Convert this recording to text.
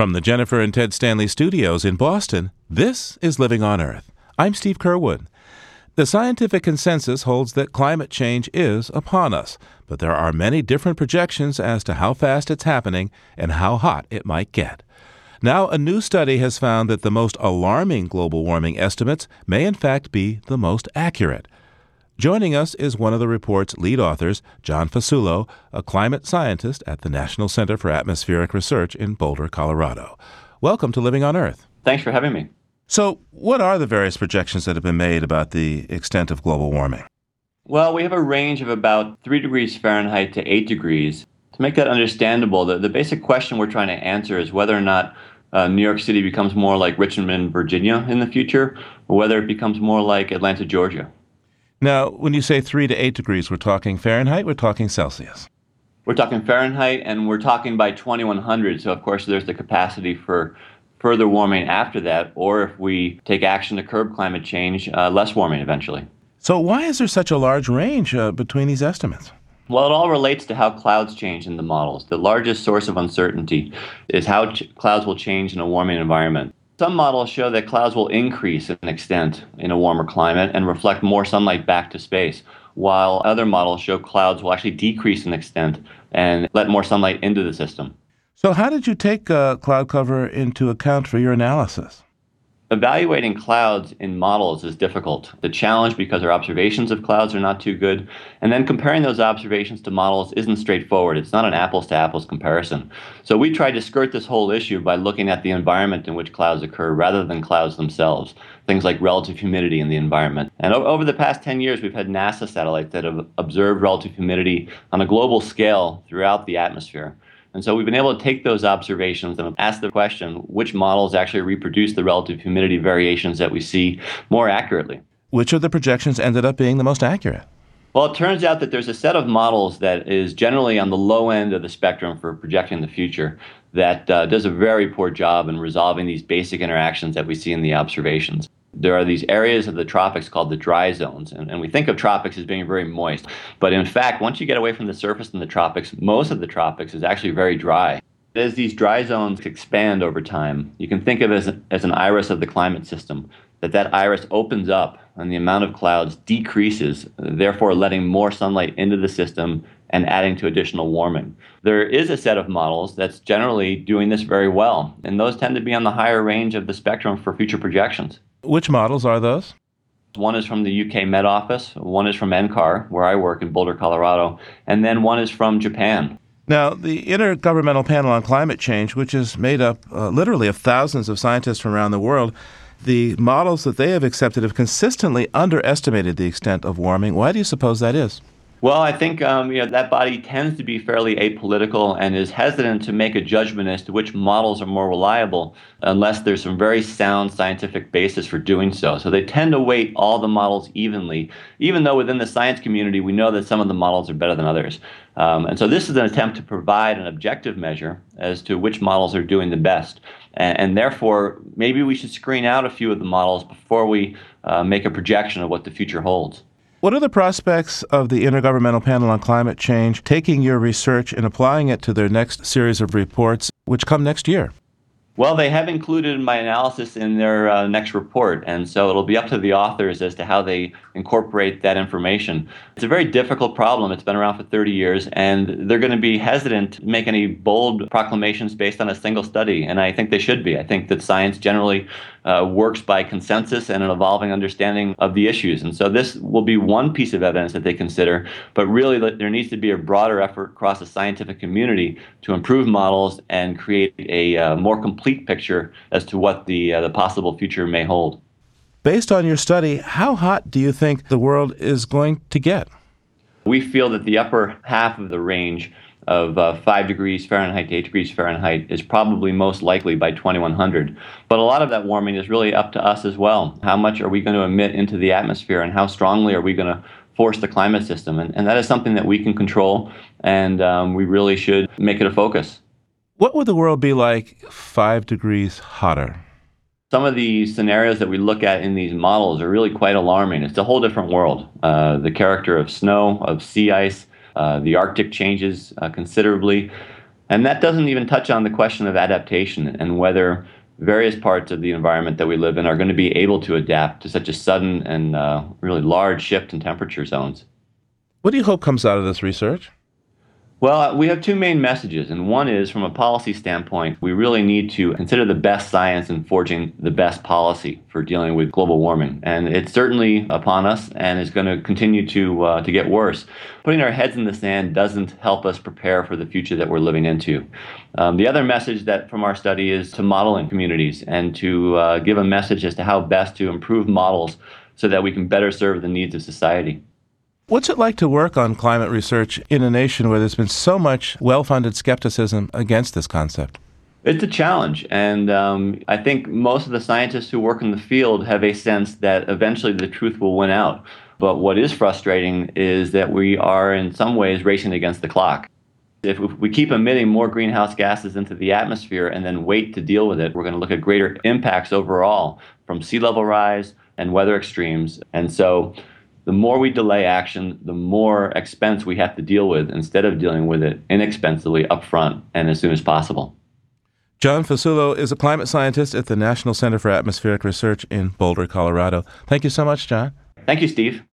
From the Jennifer and Ted Stanley studios in Boston, this is Living on Earth. I'm Steve Curwood. The scientific consensus holds that climate change is upon us, but there are many different projections as to how fast it's happening and how hot it might get. Now, a new study has found that the most alarming global warming estimates may in fact be the most accurate. Joining us is one of the report's lead authors, John Fasullo, a climate scientist at the National Center for Atmospheric Research in Boulder, Colorado. Welcome to Living on Earth. Thanks for having me. So what are the various projections that have been made about the extent of global warming? Well, we have a range of about 3 degrees Fahrenheit to 8 degrees. To make that understandable, the basic question we're trying to answer is whether or not New York City becomes more like Richmond, Virginia in the future, or whether it becomes more like Atlanta, Georgia. Now, when you say 3 to 8 degrees, we're talking Fahrenheit, we're talking Celsius. We're talking Fahrenheit, and we're talking by 2100, so of course there's the capacity for further warming after that, or if we take action to curb climate change, less warming eventually. So why is there such a large range between these estimates? Well, it all relates to how clouds change in the models. The largest source of uncertainty is how clouds will change in a warming environment. Some models show that clouds will increase in extent in a warmer climate and reflect more sunlight back to space, while other models show clouds will actually decrease in extent and let more sunlight into the system. So how did you take cloud cover into account for your analysis? Evaluating clouds in models is difficult. The challenge, because our observations of clouds are not too good, and then comparing those observations to models isn't straightforward. It's not an apples-to-apples comparison. So we tried to skirt this whole issue by looking at the environment in which clouds occur rather than clouds themselves, things like relative humidity in the environment. And over the past 10 years, we've had NASA satellites that have observed relative humidity on a global scale throughout the atmosphere. And so we've been able to take those observations and ask the question, which models actually reproduce the relative humidity variations that we see more accurately? Which of the projections ended up being the most accurate? Well, it turns out that there's a set of models that is generally on the low end of the spectrum for projecting the future that does a very poor job in resolving these basic interactions that we see in the observations. There are these areas of the tropics called the dry zones, and we think of tropics as being very moist. But in fact, once you get away from the surface in the tropics, most of the tropics is actually very dry. As these dry zones expand over time, you can think of it as an iris of the climate system, that iris opens up and the amount of clouds decreases, therefore letting more sunlight into the system and adding to additional warming. There is a set of models that's generally doing this very well, and those tend to be on the higher range of the spectrum for future projections. Which models are those? One is from the UK Met Office, one is from NCAR, where I work in Boulder, Colorado, and then one is from Japan. Now, the Intergovernmental Panel on Climate Change, which is made up literally of thousands of scientists from around the world, the models that they have accepted have consistently underestimated the extent of warming. Why do you suppose that is? Well, I think that body tends to be fairly apolitical and is hesitant to make a judgment as to which models are more reliable unless there's some very sound scientific basis for doing so. So they tend to weight all the models evenly, even though within the science community we know that some of the models are better than others. And so this is an attempt to provide an objective measure as to which models are doing the best. And therefore, maybe we should screen out a few of the models before we make a projection of what the future holds. What are the prospects of the Intergovernmental Panel on Climate Change taking your research and applying it to their next series of reports, which come next year? Well, they have included my analysis in their next report, and so it'll be up to the authors as to how they incorporate that information. It's a very difficult problem. It's been around for 30 years, and they're going to be hesitant to make any bold proclamations based on a single study, and I think they should be. I think that science generally works by consensus and an evolving understanding of the issues, and so this will be one piece of evidence that they consider, but really there needs to be a broader effort across the scientific community to improve models and create a more complete picture as to what the possible future may hold. Based on your study, how hot do you think the world is going to get? We feel that the upper half of the range of 5 degrees Fahrenheit to 8 degrees Fahrenheit is probably most likely by 2100. But a lot of that warming is really up to us as well. How much are we going to emit into the atmosphere and how strongly are we going to force the climate system? And that is something that we can control, and we really should make it a focus. What would the world be like 5 degrees hotter? Some of the scenarios that we look at in these models are really quite alarming. It's a whole different world. The character of snow, of sea ice, the Arctic changes considerably. And that doesn't even touch on the question of adaptation and whether various parts of the environment that we live in are going to be able to adapt to such a sudden and really large shift in temperature zones. What do you hope comes out of this research? Well, we have two main messages, and one is, from a policy standpoint, we really need to consider the best science in forging the best policy for dealing with global warming. And it's certainly upon us, and is going to continue to get worse. Putting our heads in the sand doesn't help us prepare for the future that we're living into. The other message that from our study is to model in communities and to give a message as to how best to improve models so that we can better serve the needs of society. What's it like to work on climate research in a nation where there's been so much well-funded skepticism against this concept? It's a challenge, and I think most of the scientists who work in the field have a sense that eventually the truth will win out. But what is frustrating is that we are in some ways racing against the clock. If we keep emitting more greenhouse gases into the atmosphere and then wait to deal with it, we're going to look at greater impacts overall from sea level rise and weather extremes. And so the more we delay action, the more expense we have to deal with instead of dealing with it inexpensively upfront and as soon as possible. John Fasullo is a climate scientist at the National Center for Atmospheric Research in Boulder, Colorado. Thank you so much, John. Thank you, Steve.